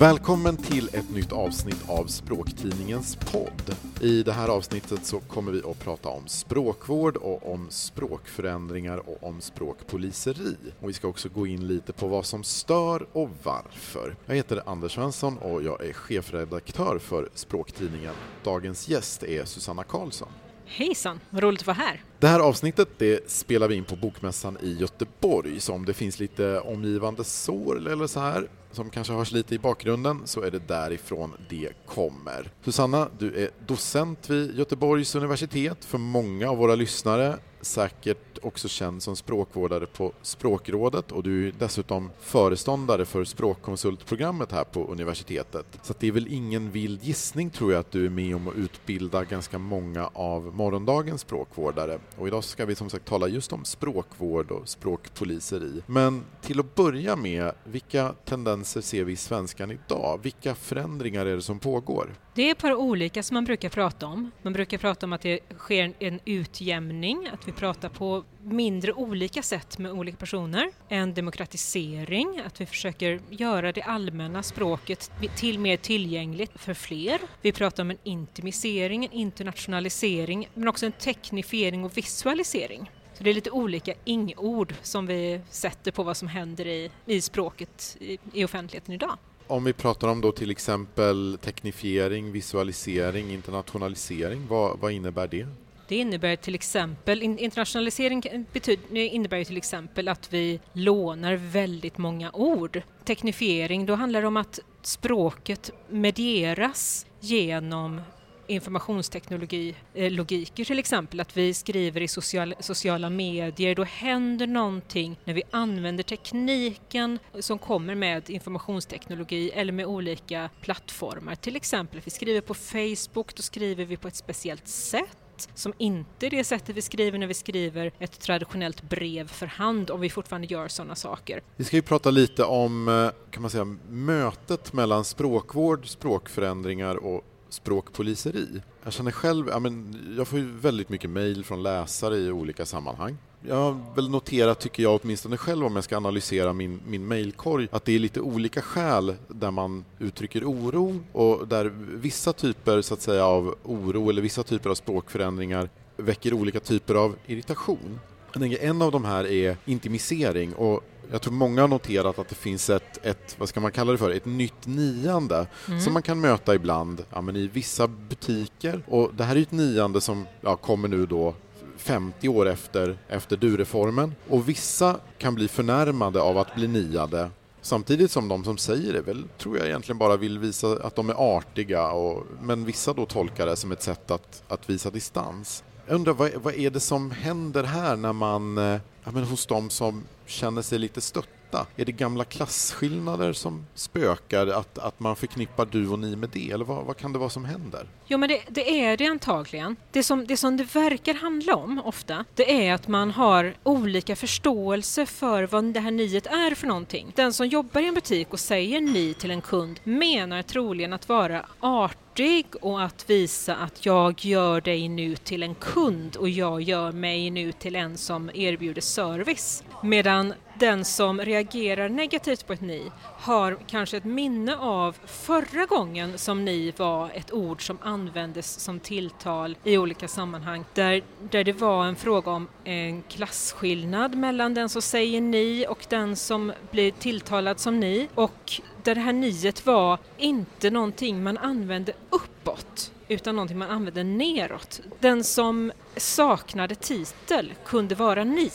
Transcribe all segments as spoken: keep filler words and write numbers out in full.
Välkommen till ett nytt avsnitt av Språktidningens podd. I det här avsnittet så kommer vi att prata om språkvård och om språkförändringar och om språkpoliseri. Och vi ska också gå in lite på vad som stör och varför. Jag heter Anders Svensson och jag är chefredaktör för Språktidningen. Dagens gäst är Susanna Karlsson. Hejsan, vad roligt att vara här. Det här avsnittet det spelar vi in på bokmässan i Göteborg. Så om det finns lite omgivande sår eller så här som kanske hörs lite i bakgrunden så är det därifrån det kommer. Susanna, du är docent vid Göteborgs universitet. För många av våra lyssnare säkert också känd som språkvårdare på Språkrådet, och du är dessutom föreståndare för språkkonsultprogrammet här på universitetet. Så att det är väl ingen vild gissning tror jag att du är med om att utbilda ganska många av morgondagens språkvårdare. Och idag ska vi som sagt tala just om språkvård och språkpoliseri. Men till att börja med, vilka tendenser ser vi i svenskan idag? Vilka förändringar är det som pågår? Det är ett par olika som man brukar prata om. Man brukar prata om att det sker en utjämning, att vi pratar på mindre olika sätt med olika personer. En demokratisering, att vi försöker göra det allmänna språket till mer tillgängligt för fler. Vi pratar om en intimisering, en internationalisering, men också en teknifiering och visualisering. Så det är lite olika ingord som vi sätter på vad som händer i, i språket i, i offentligheten idag. Om vi pratar om då till exempel teknifiering, visualisering, internationalisering, vad, vad innebär det? Det innebär till exempel, internationalisering betyder, innebär ju till exempel att vi lånar väldigt många ord. Teknifiering, då handlar det om att språket medieras genom informationsteknologi, logiker till exempel. Att vi skriver i sociala, sociala medier, då händer någonting när vi använder tekniken som kommer med informationsteknologi eller med olika plattformar. Till exempel, att vi skriver på Facebook, då skriver vi på ett speciellt sätt. Som inte är det sättet vi skriver när vi skriver ett traditionellt brev för hand, om vi fortfarande gör sådana saker. Vi ska ju prata lite om, kan man säga, mötet mellan språkvård, språkförändringar och språkpoliseri. Jag känner själv, ja men, jag får ju väldigt mycket mejl från läsare i olika sammanhang. Jag har väl noterat, tycker jag åtminstone själv om jag ska analysera min, min mejlkorg, att det är lite olika skäl där man uttrycker oro, och där vissa typer så att säga av oro eller vissa typer av språkförändringar väcker olika typer av irritation. Jag tänker, en av de här är intimisering, och jag tror många har noterat att det finns ett, ett vad ska man kalla det för, ett nytt niande mm. som man kan möta ibland ja, men i vissa butiker. Och det här är ju ett niande som ja, kommer nu då femtio år efter, efter du-reformen. Och vissa kan bli förnärmade av att bli niade. Samtidigt som de som säger det väl, tror jag egentligen bara vill visa att de är artiga. Och, men vissa då tolkar det som ett sätt att, att visa distans. Jag undrar, vad, vad är det som händer här när man, ja, men hos de som känner sig lite stötta? Är det gamla klassskillnader som spökar, att, att man förknippar du och ni med det? Eller vad, vad kan det vara som händer? Jo, men det, det är det antagligen. Det som, det som det verkar handla om ofta, det är att man har olika förståelse för vad det här niet är för någonting. Den som jobbar i en butik och säger ni till en kund menar troligen att vara artig och att visa att jag gör dig nu till en kund och jag gör mig nu till en som erbjuder service. Medan den som reagerar negativt på ett ni har kanske ett minne av förra gången som ni var ett ord som användes som tilltal i olika sammanhang. Där, där det var en fråga om en klassskillnad mellan den som säger ni och den som blir tilltalad som ni. Och där det här niet var inte någonting man använde uppåt, utan någonting man använde neråt. Den som saknade titel kunde vara ni.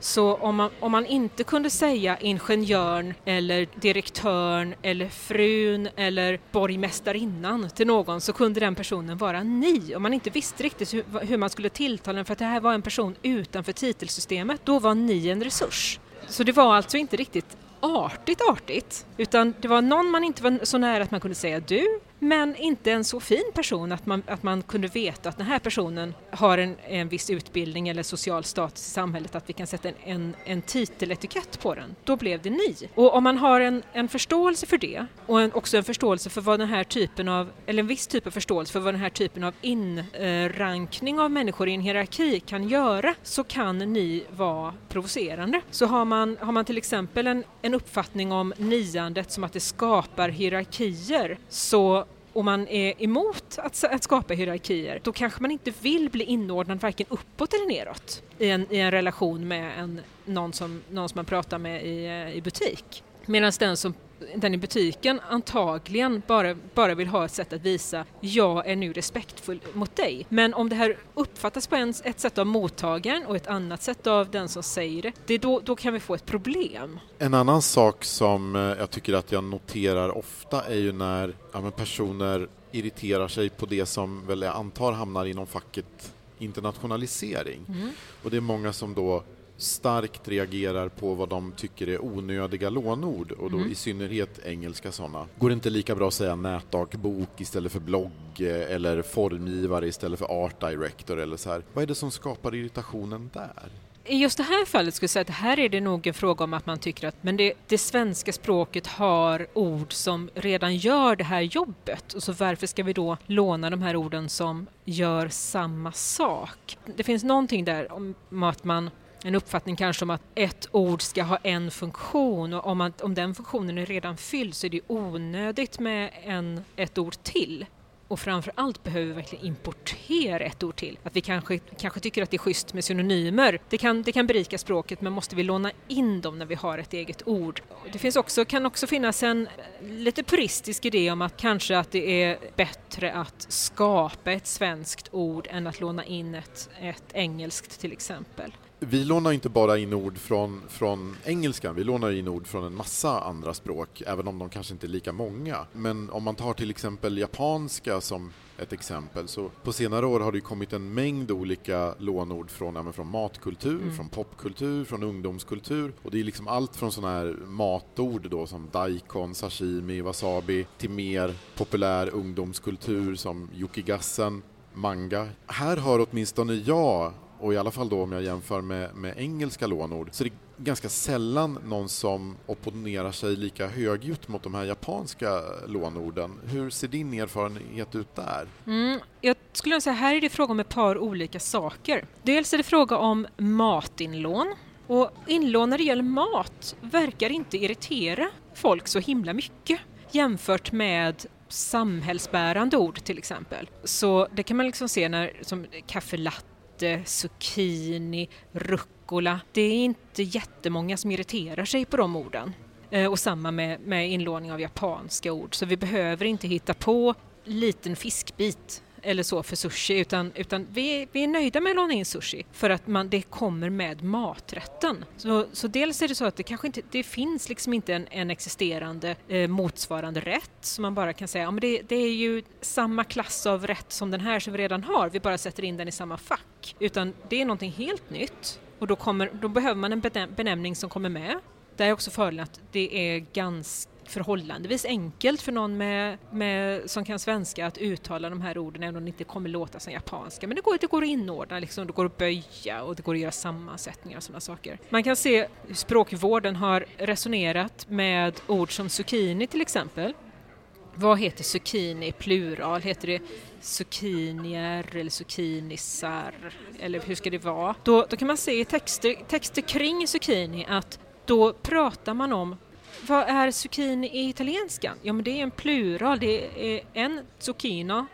Så om man, om man inte kunde säga ingenjörn eller direktörn eller frun eller borgmästarinnan till någon, så kunde den personen vara ni. Om man inte visste riktigt hur, hur man skulle tilltala den, för att det här var en person utanför titelsystemet, då var ni en resurs. Så det var alltså inte riktigt artigt artigt, utan det var någon man inte var så nära att man kunde säga du, Men inte en så fin person att man, att man kunde veta att den här personen har en, en viss utbildning eller social status i samhället, att vi kan sätta en, en, en titeletikett på den. Då blev det ni. Och om man har en, en förståelse för det och en, också en förståelse för vad den här typen av, eller en viss typ av förståelse för vad den här typen av inrankning av människor i en hierarki kan göra, så kan ni vara provocerande. Så har man, har man till exempel en, en uppfattning om niandet som att det skapar hierarkier, så om man är emot att, att skapa hierarkier, då kanske man inte vill bli inordnad varken uppåt eller neråt i en, i en relation med en, någon, som, någon som man pratar med i, i butik. Medan den, som, den i butiken antagligen bara, bara vill ha ett sätt att visa jag är nu respektfull mot dig. Men om det här uppfattas på en, ett sätt av mottagaren och ett annat sätt av den som säger det, det då, då kan vi få ett problem. En annan sak som jag tycker att jag noterar ofta är ju när ja, men personer irriterar sig på det som väl jag antar hamnar inom facket internationalisering. Mm. Och det är många som då starkt reagerar på vad de tycker är onödiga lånord, och då mm. i synnerhet engelska sådana. Går det inte lika bra att säga nätdagbok istället för blogg eller formgivare istället för art director eller så här? Vad är det som skapar irritationen där? I just det här fallet skulle jag säga att här är det nog en fråga om att man tycker att men det, det svenska språket har ord som redan gör det här jobbet, och så varför ska vi då låna de här orden som gör samma sak? Det finns någonting där om att man en uppfattning kanske om att ett ord ska ha en funktion, och om, man, om den funktionen är redan fylld så är det onödigt med en, ett ord till. Och framförallt behöver vi verkligen importera ett ord till. Att vi kanske, kanske tycker att det är schysst med synonymer. Det kan, det kan berika språket, men måste vi låna in dem när vi har ett eget ord? Det finns också, kan också finnas en lite puristisk idé om att kanske att det är bättre att skapa ett svenskt ord än att låna in ett, ett engelskt till exempel. Vi lånar inte bara in ord från, från engelskan, vi lånar in ord från en massa andra språk, även om de kanske inte är lika många. Men om man tar till exempel japanska som ett exempel, så på senare år har det ju kommit en mängd olika lånord från, ja, men från matkultur, mm. från popkultur, från ungdomskultur. Och det är liksom allt från sådana här matord då, som daikon, sashimi, wasabi, till mer populär ungdomskultur som yukigassen, manga. Här har åtminstone jag, och i alla fall då om jag jämför med, med engelska lånord, så det är ganska sällan någon som opponerar sig lika högljutt mot de här japanska lånorden. Hur ser din erfarenhet ut där? Mm, jag skulle säga här är det fråga om ett par olika saker. Dels är det fråga om matinlån. Och inlån när det gäller mat verkar inte irritera folk så himla mycket jämfört med samhällsbärande ord till exempel. Så det kan man liksom se när, som kaffelatte, zucchini, rucola. Det är inte jättemånga som irriterar sig på de orden. Och samma med, med inlåning av japanska ord. Så vi behöver inte hitta på liten fiskbit eller så för sushi, utan, utan vi, vi är nöjda med att låna in sushi för att man, det kommer med maträtten. Så, så dels är det så att det kanske inte det finns liksom inte en, en existerande eh, motsvarande rätt som man bara kan säga, ja, men det, det är ju samma klass av rätt som den här som vi redan har, vi bara sätter in den i samma fack, utan det är någonting helt nytt, och då, kommer, då behöver man en benämning som kommer med. Det är också fördelen att det är ganska förhållandevis enkelt för någon med, med, som kan svenska att uttala de här orden, även om det inte kommer låta som japanska. Men det går, det går att inordna, liksom, det går att böja och det går att göra sammansättningar och sådana saker. Man kan se hur språkvården har resonerat med ord som zucchini till exempel. Vad heter zucchini i plural? Heter det zucchinier eller zucchinisar? Eller hur ska det vara? Då, då kan man se i texter, texter kring zucchini att då pratar man om vad är zucchini i italienskan? Ja, men det är en plural. Det är en zucchina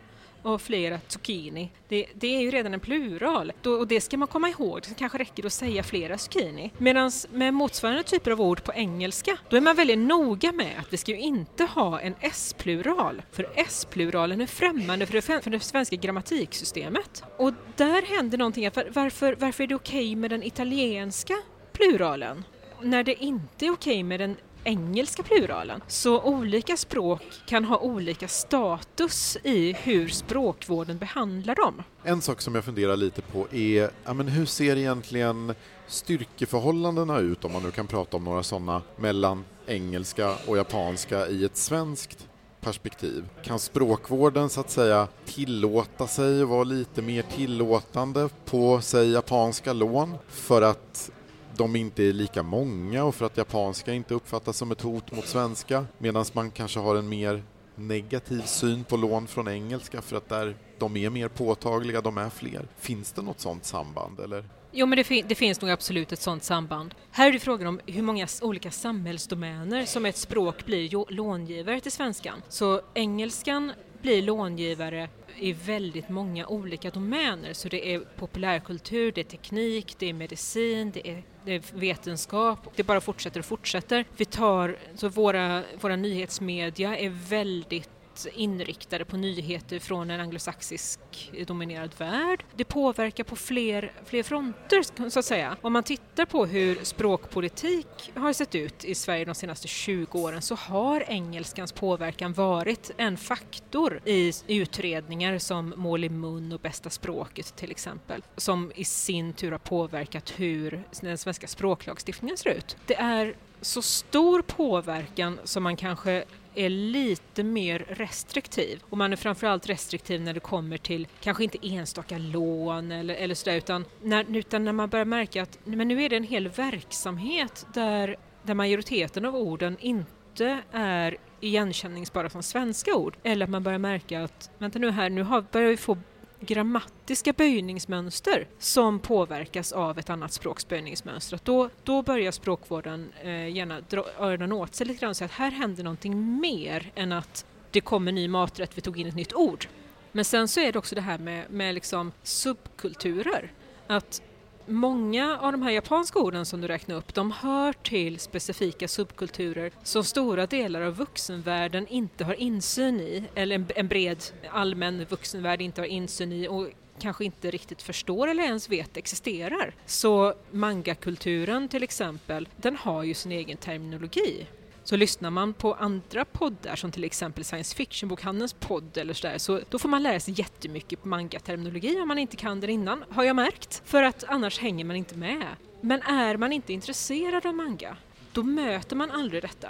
och flera zucchini. Det, det är ju redan en plural. Då, och det ska man komma ihåg. Det kanske räcker att säga flera zucchini. Medan med motsvarande typer av ord på engelska, då är man väldigt noga med att vi ska ju inte ha en s-plural. För s-pluralen är främmande för det, för det svenska grammatiksystemet. Och där händer någonting. Var, varför, varför är det okej okay med den italienska pluralen? När det inte är okej okay med den engelska pluralen. Så olika språk kan ha olika status i hur språkvården behandlar dem. En sak som jag funderar lite på är, ja, men hur ser egentligen styrkeförhållandena ut, om man nu kan prata om några sådana, mellan engelska och japanska i ett svenskt perspektiv. Kan språkvården så att säga tillåta sig att vara lite mer tillåtande på, säg, japanska lån för att de inte är lika många och för att japanska inte uppfattas som ett hot mot svenska, medan man kanske har en mer negativ syn på lån från engelska för att där de är mer påtagliga, de är fler. Finns det något sånt samband eller? Jo, men det, fin- det finns nog absolut ett sådant samband. Här är det frågan om hur många olika samhällsdomäner som ett språk blir jo- långivare till svenskan. Så engelskan blir långivare i väldigt många olika domäner. Så det är populärkultur, det är teknik, det är medicin, det är, det är vetenskap. Det bara fortsätter och fortsätter. Vi tar, så våra, våra nyhetsmedia är väldigt inriktade på nyheter från en anglosaxisk dominerad värld. Det påverkar på fler, fler fronter så att säga. Om man tittar på hur språkpolitik har sett ut i Sverige de senaste tjugo åren så har engelskans påverkan varit en faktor i utredningar som Mål i mun och Bästa språket till exempel, som i sin tur har påverkat hur den svenska språklagstiftningen ser ut. Det är så stor påverkan som man kanske är lite mer restriktiv. Och man är framförallt restriktiv när det kommer till kanske inte enstaka lån eller, eller sådär, utan när, utan när man börjar märka att men nu är det en hel verksamhet där, där majoriteten av orden inte är igenkänningsbara som svenska ord. Eller att man börjar märka att vänta nu här, nu har, börjar vi få grammatiska böjningsmönster som påverkas av ett annat språksböjningsmönster. Då, då börjar språkvården eh, gärna dra öronen åt sig lite grann och säga att här händer någonting mer än att det kommer ny maträtt, vi tog in ett nytt ord. Men sen så är det också det här med, med liksom subkulturer. Att många av de här japanska orden som du räknar upp, de hör till specifika subkulturer som stora delar av vuxenvärlden inte har insyn i, eller en bred allmän vuxenvärld inte har insyn i och kanske inte riktigt förstår eller ens vet existerar. Så mangakulturen till exempel, den har ju sin egen terminologi. Så lyssnar man på andra poddar som till exempel Science Fiction-bokhandelns podd eller sådär, så då får man lära sig jättemycket på manga-terminologi om man inte kan den innan, har jag märkt. För att annars hänger man inte med. Men är man inte intresserad av manga, då möter man aldrig detta.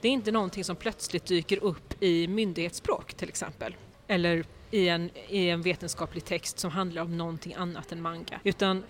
Det är inte någonting som plötsligt dyker upp i myndighetsspråk till exempel. Eller i en, i en vetenskaplig text som handlar om någonting annat än manga. Utan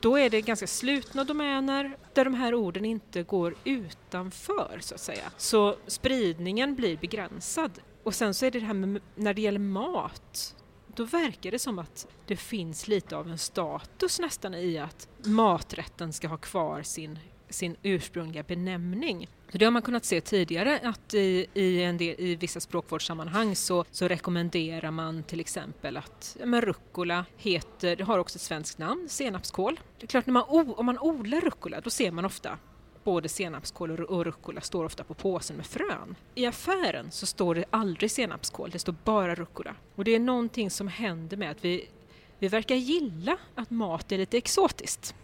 då är det ganska slutna domäner där de här orden inte går utanför så att säga. Så spridningen blir begränsad. Och sen så är det det här med, när det gäller mat, då verkar det som att det finns lite av en status nästan i att maträtten ska ha kvar sin, sin ursprungliga benämning. Så det har man kunnat se tidigare att i, i, en del, i vissa språkvårdssammanhang så, så rekommenderar man till exempel att men rucola heter, det har också ett svenskt namn, senapskål. Det är klart, när man, om man odlar rucola då ser man ofta både senapskål och rucola står ofta på påsen med frön. I affären så står det aldrig senapskål, det står bara rucola. Och det är någonting som händer med att vi, vi verkar gilla att mat är lite exotiskt.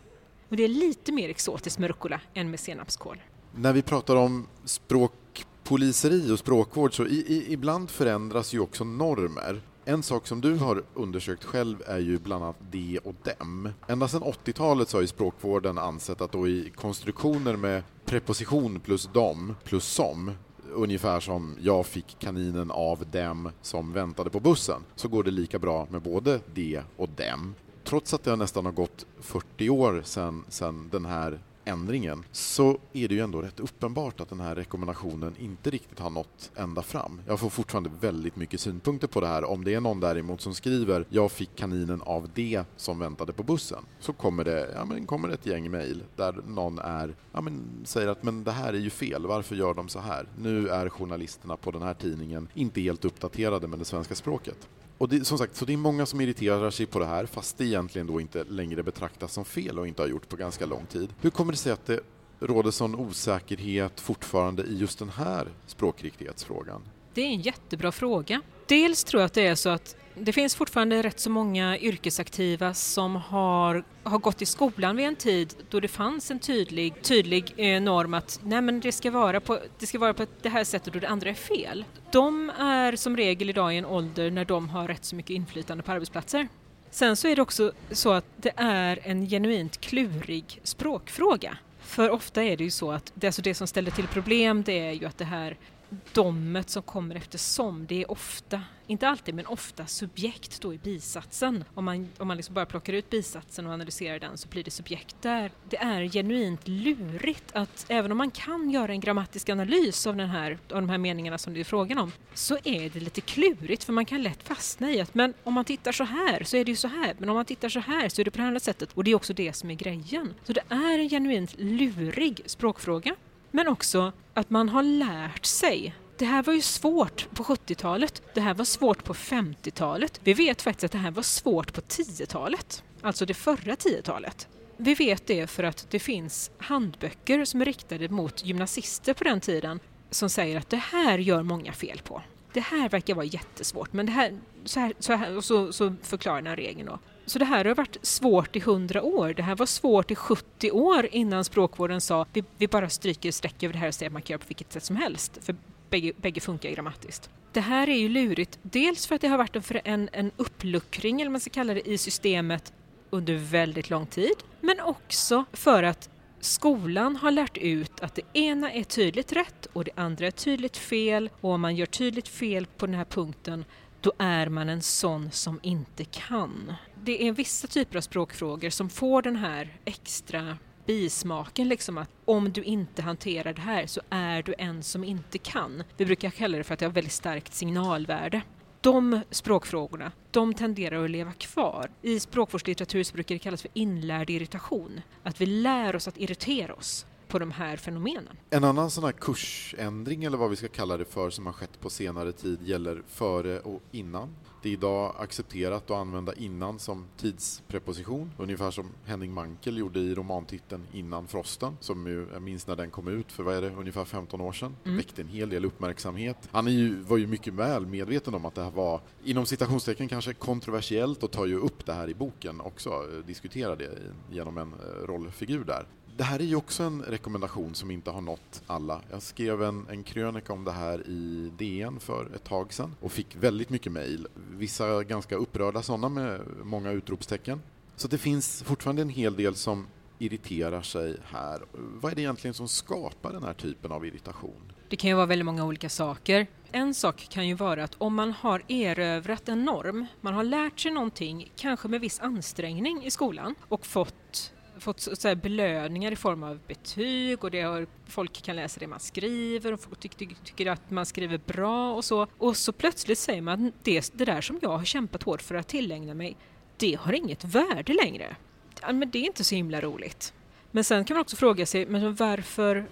Och det är lite mer exotiskt med rucola än med senapskål. När vi pratar om språkpoliseri och språkvård så i, i, ibland förändras ju också normer. En sak som du har undersökt själv är ju bland annat de och dem. Ända sedan åttiotalet så har ju språkvården ansett att då i konstruktioner med preposition plus dom plus som, ungefär som jag fick kaninen av dem som väntade på bussen, så går det lika bra med både de och dem. Trots att det nästan har gått fyrtio år sedan, sedan den här ändringen så är det ju ändå rätt uppenbart att den här rekommendationen inte riktigt har nått ända fram. Jag får fortfarande väldigt mycket synpunkter på det här. Om det är någon däremot som skriver jag fick kaninen av det som väntade på bussen, så kommer det, ja, men kommer ett gäng mejl där någon är, ja, men, säger att men det här är ju fel, varför gör de så här? Nu är journalisterna på den här tidningen inte helt uppdaterade med det svenska språket. Och det, som sagt, så det är många som irriterar sig på det här fast det egentligen då inte längre betraktas som fel och inte har gjort på ganska lång tid. Hur kommer det sig att det råder sån osäkerhet fortfarande i just den här språkriktighetsfrågan? Det är en jättebra fråga. Dels tror jag att det är så att det finns fortfarande rätt så många yrkesaktiva som har, har gått i skolan vid en tid då det fanns en tydlig, tydlig eh, norm att nej, men det ska vara på, det ska vara på det här sättet och det andra är fel. De är som regel idag i en ålder när de har rätt så mycket inflytande på arbetsplatser. Sen så är det också så att det är en genuint klurig språkfråga. För ofta är det ju så att det, alltså det som ställer till problem, det är ju att det här domet som kommer efter som, det är ofta, inte alltid men ofta, subjekt då i bisatsen. Om man, om man liksom bara plockar ut bisatsen och analyserar den så blir det subjekt där. Det är genuint lurigt att även om man kan göra en grammatisk analys av, den här, av de här meningarna som det är frågan om, så är det lite klurigt för man kan lätt fastna i att men om man tittar så här så är det ju så här, men om man tittar så här så är det på det här sättet, och det är också det som är grejen. Så det är en genuint lurig språkfråga. Men också att man har lärt sig. Det här var ju svårt på sjuttiotalet. Det här var svårt på femtiotalet. Vi vet faktiskt att det här var svårt på tiotalet. Alltså det förra tiotalet. Vi vet det för att det finns handböcker som är riktade mot gymnasister på den tiden. Som säger att det här gör många fel på. Det här verkar vara jättesvårt. Men det här, så, här, så, här, så, så förklarar den här regeln då. Så det här har varit svårt i hundra år. Det här var svårt i sjuttio år innan språkvården sa vi, vi bara stryker och sträcker över det här och säger att man kan göra på vilket sätt som helst. För bägge, bägge funkar grammatiskt. Det här är ju lurigt. Dels för att det har varit en, en, en uppluckring eller man ska kalla det i systemet under väldigt lång tid. Men också för att skolan har lärt ut att det ena är tydligt rätt och det andra är tydligt fel. Och om man gör tydligt fel på den här punkten då är man en sån som inte kan. Det är vissa typer av språkfrågor som får den här extra bismaken. Liksom att om du inte hanterar det här så är du en som inte kan. Vi brukar kalla det för att det har väldigt starkt signalvärde. De språkfrågorna, de tenderar att leva kvar. I språkvårdslitteratur så brukar det kallas för inlärd irritation. Att vi lär oss att irritera oss på de här fenomenen. En annan sån här kursändring eller vad vi ska kalla det för som har skett på senare tid gäller före och innan. Det är idag accepterat att använda innan som tidspreposition. Ungefär som Henning Mankell gjorde i romantiteln Innan frosten. Som ju, jag minns när den kom ut för vad är det, ungefär femton år sedan. Mm. Väckte en hel del uppmärksamhet. Han är ju, var ju mycket väl medveten om att det här var inom citationstecken kanske kontroversiellt och tar ju upp det här i boken också. Diskuterar det genom en rollfigur där. Det här är ju också en rekommendation som inte har nått alla. Jag skrev en, en krönika om det här i D N för ett tag sedan och fick väldigt mycket mejl. Vissa ganska upprörda sådana med många utropstecken. Så det finns fortfarande en hel del som irriterar sig här. Vad är det egentligen som skapar den här typen av irritation? Det kan ju vara väldigt många olika saker. En sak kan ju vara att om man har erövrat en norm, man har lärt sig någonting, kanske med viss ansträngning i skolan och fått... fått så här belöningar i form av betyg och det har, folk kan läsa det man skriver och folk tycker, tycker att man skriver bra och så. Och så plötsligt säger man att det, det där som jag har kämpat hårt för att tillägna mig, det har inget värde längre. Men det är inte så himla roligt. Men sen kan man också fråga sig, men varför,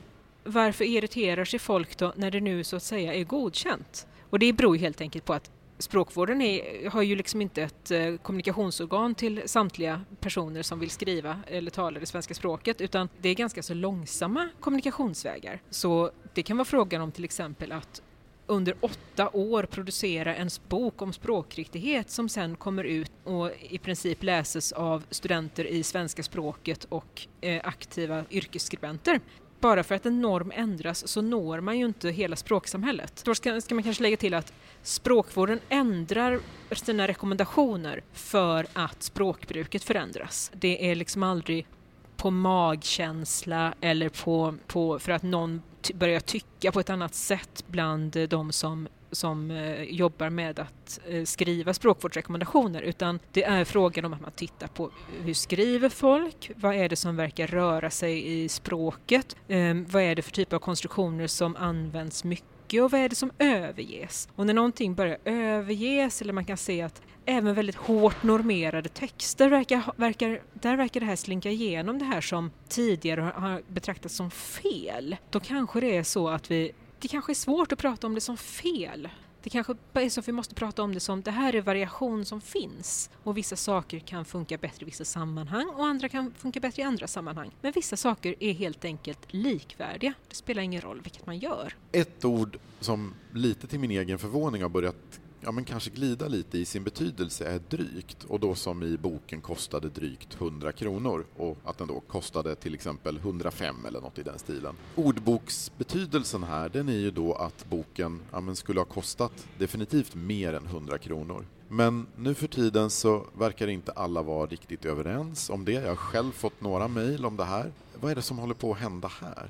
varför irriterar sig folk då när det nu så att säga är godkänt? Och det beror helt enkelt på att språkvården är, har ju liksom inte ett eh, kommunikationsorgan till samtliga personer som vill skriva eller tala det svenska språket, utan det är ganska så långsamma kommunikationsvägar. Så det kan vara frågan om till exempel att under åtta år producera en bok om språkriktighet som sen kommer ut och i princip läses av studenter i svenska språket och eh, aktiva yrkesskribenter. Bara för att en norm ändras så når man ju inte hela språksamhället. Då ska, ska man kanske lägga till att språkvården ändrar sina rekommendationer för att språkbruket förändras. Det är liksom aldrig på magkänsla eller på, på för att någon ty- börjar tycka på ett annat sätt bland de som, som eh, jobbar med att eh, skriva språkvårdsrekommendationer, utan det är frågan om att man tittar på hur skriver folk, vad är det som verkar röra sig i språket, eh, vad är det för typ av konstruktioner som används mycket och vad är det som överges. Och när någonting börjar överges eller man kan se att även väldigt hårt normerade texter verkar, verkar, där verkar det här slinka igenom det här som tidigare har betraktats som fel. Då kanske det är så att vi, det kanske är svårt att prata om det som fel. Det kanske är så att vi måste prata om det som det här är variation som finns. Och vissa saker kan funka bättre i vissa sammanhang och andra kan funka bättre i andra sammanhang. Men vissa saker är helt enkelt likvärdiga. Det spelar ingen roll vilket man gör. Ett ord som lite till min egen förvåning har börjat ja, men kanske glida lite i sin betydelse är drygt. Och då som i boken kostade drygt hundra kronor. Och att den då kostade till exempel hundrafem eller något i den stilen. Ordboksbetydelsen här, den är ju då att boken ja, men skulle ha kostat definitivt mer än hundra kronor. Men nu för tiden så verkar inte alla vara riktigt överens om det. Jag har själv fått några mejl om det här. Vad är det som håller på att hända här?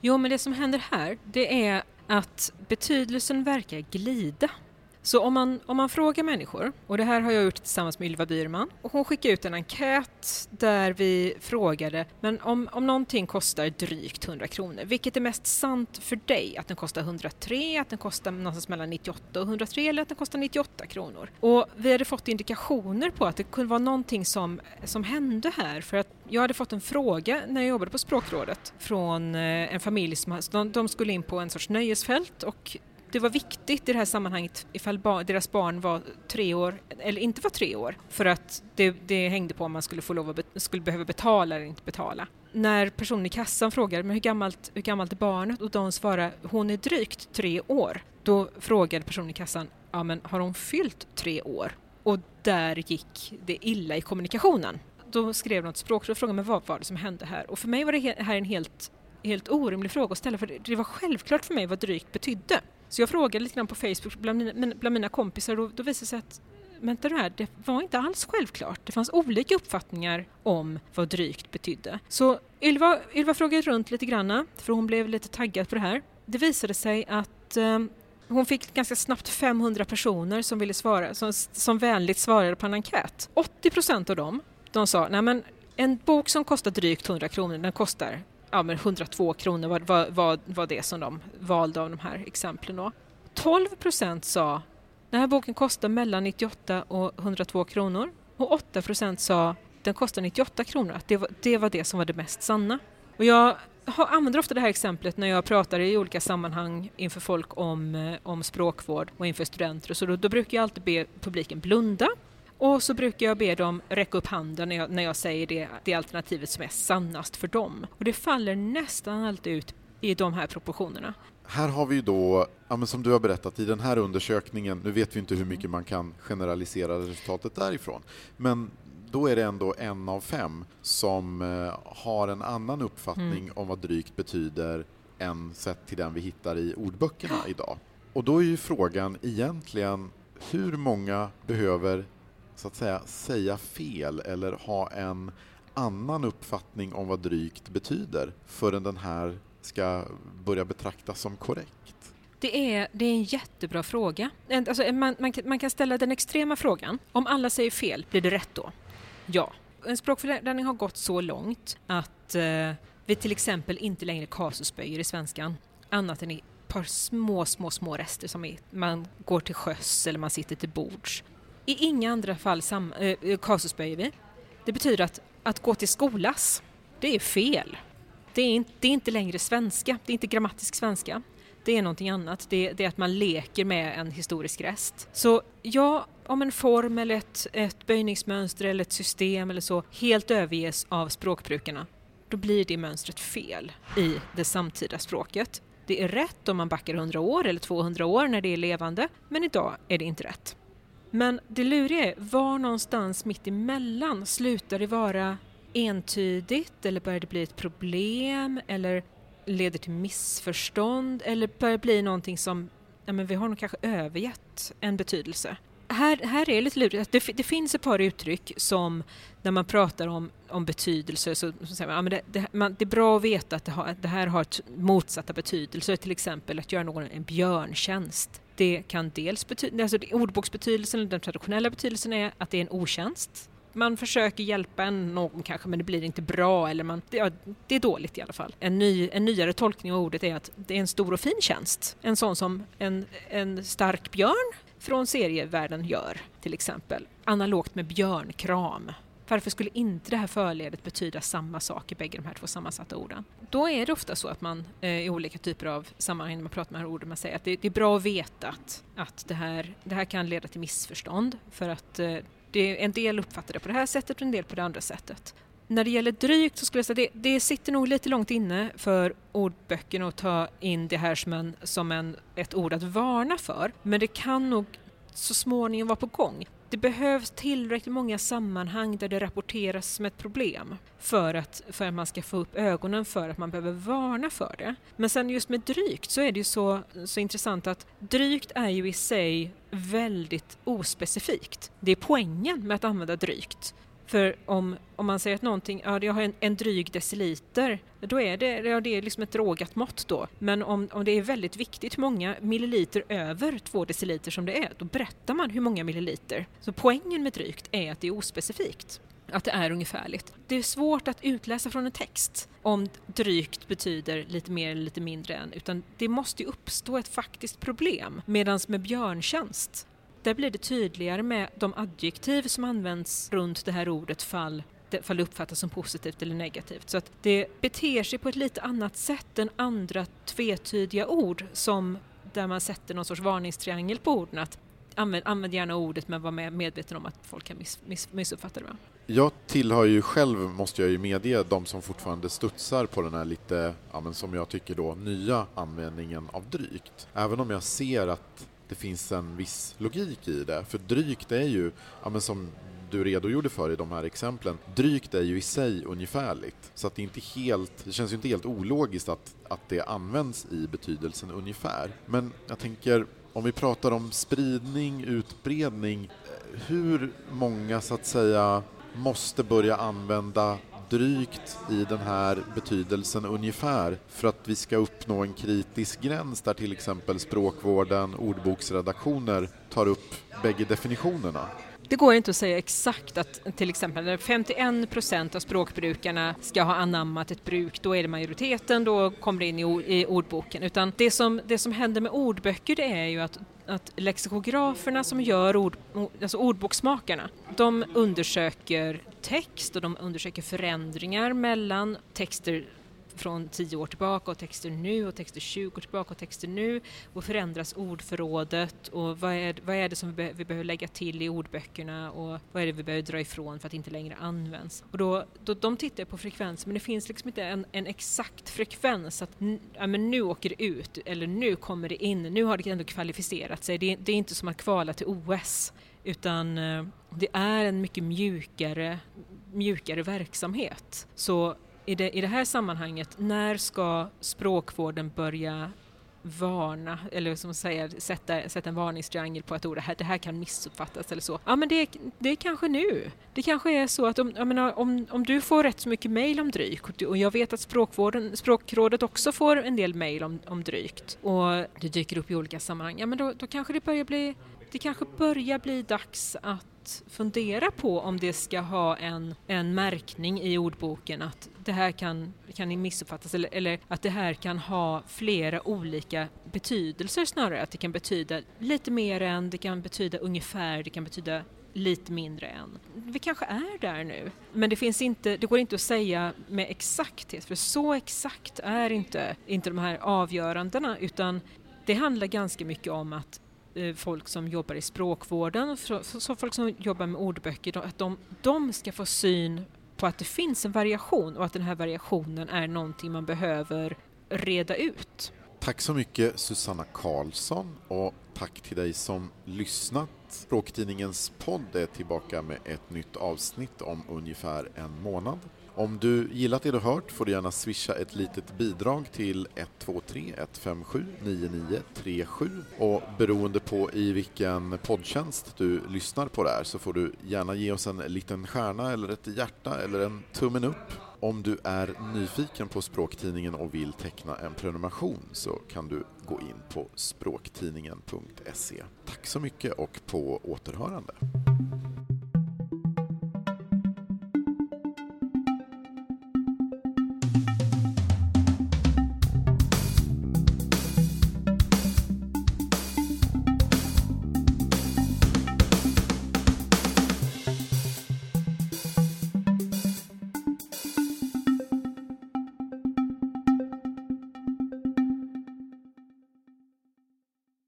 Jo, men det som händer här, det är att betydelsen verkar glida. Så om man, om man frågar människor, och det här har jag gjort tillsammans med Ylva Byrman, och hon skickade ut en enkät där vi frågade, men om, om någonting kostar drygt hundra kronor, vilket är mest sant för dig? Att den kostar etthundratre, att den kostar någonstans mellan nittioåtta och etthundratre, eller att den kostar nittioåtta kronor. Och vi hade fått indikationer på att det kunde vara någonting som, som hände här, för att jag hade fått en fråga när jag jobbade på Språkrådet från en familj som de, de skulle in på en sorts nöjesfält, och det var viktigt i det här sammanhanget ifall bar, deras barn var tre år eller inte var tre år, för att det, det hängde på om man skulle, få lov att, skulle behöva betala eller inte betala. När personen i kassan frågade men hur, gammalt, hur gammalt är barnet, och de svarade hon är drygt tre år. Då frågade personen i kassan, ja, men har hon fyllt tre år? Och där gick det illa i kommunikationen. Då skrev de till Språkrådet och frågade men vad var det som hände här? Och för mig var det här en helt, helt orimlig fråga att ställa, för det var självklart för mig vad drygt betydde. Så jag frågade lite grann på Facebook bland mina, bland mina kompisar, och då, då visade det sig att vänta det, här, det var inte alls självklart. Det fanns olika uppfattningar om vad drygt betydde. Så Ylva, Ylva frågade runt lite grann, för hon blev lite taggad på det här. Det visade sig att eh, hon fick ganska snabbt femhundra personer som, ville svara, som, som vänligt svarade på en enkät. åttio procent av dem de sa, nej men en bok som kostar drygt hundra kronor, den kostar... Ja, men etthundratvå kronor var, var, var, var det som de valde av de här exemplen. Då. tolv procent sa den här boken kostar mellan nittioåtta och etthundratvå kronor. Och åtta procent sa den kostar nittioåtta kronor. Att det, var, det var det som var det mest sanna. Och jag har, använder ofta det här exemplet när jag pratar i olika sammanhang inför folk om, om språkvård och inför studenter. Så då, då brukar jag alltid be publiken blunda. Och så brukar jag be dem räcka upp handen när jag, när jag säger det, det alternativet som är sannast för dem. Och det faller nästan alltid ut i de här proportionerna. Här har vi ju då, ja, men som du har berättat, i den här undersökningen, nu vet vi inte hur mycket man kan generalisera resultatet därifrån. Men då är det ändå en av fem som har en annan uppfattning mm. om vad drygt betyder än sett till den vi hittar i ordböckerna idag. Och då är ju frågan egentligen hur många behöver så att säga, säga fel eller ha en annan uppfattning om vad drygt betyder förrän den här ska börja betraktas som korrekt? Det är, det är en jättebra fråga. Alltså, man, man, man kan ställa den extrema frågan. Om alla säger fel, blir det rätt då? Ja. En språkförlängning har gått så långt att eh, vi till exempel inte längre kasusböjer i svenskan, annat än i ett par små, små, små rester som är, man går till sjöss eller man sitter till bords. I inga andra fall sam- äh, kasusböjer vi. Det betyder att, att gå till skolas, det är fel. Det är, inte, det är inte längre svenska, det är inte grammatisk svenska. Det är någonting annat, det, det är att man leker med en historisk rest. Så ja, om en form eller ett, ett böjningsmönster eller ett system eller så helt överges av språkbrukarna, då blir det mönstret fel i det samtida språket. Det är rätt om man backar hundra år eller tvåhundra år när det är levande, men idag är det inte rätt. Men det luriga är, var någonstans mitt emellan slutar det vara entydigt eller börjar det bli ett problem eller leder till missförstånd eller börjar det bli någonting som, ja men vi har nog kanske övergett en betydelse. Här, här är det lite lurigt. Det, det finns ett par uttryck som när man pratar om, om betydelse så, så säger man, ja men det, det, man det är bra att veta att det, har, att det här har motsatta betydelser, till exempel att göra någon en björntjänst. Det kan dels betyda, alltså ordboksbetydelsen, den traditionella betydelsen är att det är en otjänst. Man försöker hjälpa en någon kanske, men det blir inte bra. Eller man, det, ja, det är dåligt i alla fall. En, ny, en nyare tolkning av ordet är att det är en stor och fin tjänst. En sån som en, en stark björn från serievärlden gör, till exempel. Analogt med Björn Kram. Varför skulle inte det här förledet betyda samma sak i bägge de här två sammansatta orden? Då är det ofta så att man i olika typer av sammanhang när man pratar med de här orden, man säger att det är bra att veta att, att det, här, det här kan leda till missförstånd. För att det, en del uppfattar det på det här sättet och en del på det andra sättet. När det gäller drygt så skulle jag säga att det, det sitter nog lite långt inne för ordböckerna att ta in det här som, en, som en, ett ord att varna för. Men det kan nog så småningom vara på gång. Det behövs tillräckligt många sammanhang där det rapporteras som ett problem för att, för att man ska få upp ögonen för att man behöver varna för det. Men sen just med drygt så är det ju så, så intressant att drygt är ju i sig väldigt ospecifikt. Det är poängen med att använda drygt. För om, om man säger att någonting, ja, jag har en, en dryg deciliter, då är det, ja, det är liksom ett rågat mått då. Men om, om det är väldigt viktigt hur många milliliter över två deciliter som det är, då berättar man hur många milliliter. Så poängen med drygt är att det är ospecifikt, att det är ungefärligt. Det är svårt att utläsa från en text om drygt betyder lite mer eller lite mindre än, utan det måste ju uppstå ett faktiskt problem. Medan med björntjänst, där blir det tydligare med de adjektiv som används runt det här ordet fall, fall uppfattas som positivt eller negativt. Så att det beter sig på ett lite annat sätt än andra tvetydiga ord, som där man sätter någon sorts varningstriangel på orden. Att använd, använd gärna ordet, men var med, medveten om att folk kan miss, miss, missuppfatta det. Jag tillhör ju själv, måste jag ju medge, de som fortfarande studsar på den här lite, ja, men som jag tycker då, nya användningen av drygt. Även om jag ser att det finns en viss logik i det. För drygt är ju, ja, men som du redogjorde för i de här exemplen, drygt är ju i sig ungefärligt. Så att det, inte helt, det känns ju inte helt ologiskt att, att det används i betydelsen ungefär. Men jag tänker, om vi pratar om spridning, utbredning, hur många så att säga måste börja använda drygt i den här betydelsen ungefär för att vi ska uppnå en kritisk gräns där till exempel språkvården, ordboksredaktioner tar upp bägge definitionerna? Det går inte att säga exakt att till exempel när femtioen procent av språkbrukarna ska ha anammat ett bruk, då är det majoriteten, då kommer det in i ordboken. Utan det som, det som händer med ordböcker, det är ju att att lexikograferna som gör ord, alltså ordboksmakarna, de undersöker text och de undersöker förändringar mellan texter från tio år tillbaka och texter nu och texter tjugo år tillbaka och texter nu, och förändras ordförrådet och vad är, vad är det som vi, be- vi behöver lägga till i ordböckerna och vad är det vi behöver dra ifrån för att det inte längre används. Och då, då, de tittar på frekvens, men det finns liksom inte en, en exakt frekvens att ja, men nu åker det ut eller nu kommer det in, nu har det ändå kvalificerat sig. Det, det är inte som att kvala till O S, utan det är en mycket mjukare, mjukare verksamhet. Så I det, I det här sammanhanget, när ska språkvården börja varna, eller som säger, sätta, sätta en varningstriangel på att ord, det här, det här kan missuppfattas eller så? Ja, men det, det är kanske nu. Det kanske är så att om, jag menar, om, om du får rätt så mycket mejl om drygt, och jag vet att språkvården, Språkrådet också får en del mejl om, om drygt, och det dyker upp i olika sammanhang, ja, men då, då kanske det börjar bli, det kanske börjar bli dags att fundera på om det ska ha en, en märkning i ordboken att det här kan, kan missuppfattas eller, eller att det här kan ha flera olika betydelser snarare. Att det kan betyda lite mer än, det kan betyda ungefär, det kan betyda lite mindre än. Vi kanske är där nu, men det, finns inte, det går inte att säga med exakthet, för så exakt är inte, inte de här avgörandena, utan det handlar ganska mycket om att folk som jobbar i språkvården, så folk som jobbar med ordböcker, att de, de ska få syn på att det finns en variation och att den här variationen är någonting man behöver reda ut. Tack så mycket Susanna Karlsson, och tack till dig som lyssnat. Språktidningens podd är tillbaka med ett nytt avsnitt om ungefär en månad. Om du gillat det du hört får du gärna swisha ett litet bidrag till ett två tre ett fem sju nio nio tre sju, och beroende på i vilken poddtjänst du lyssnar på det här så får du gärna ge oss en liten stjärna eller ett hjärta eller en tummen upp. Om du är nyfiken på Språktidningen och vill teckna en prenumeration så kan du gå in på språktidningen punkt se. Tack så mycket och på återhörande.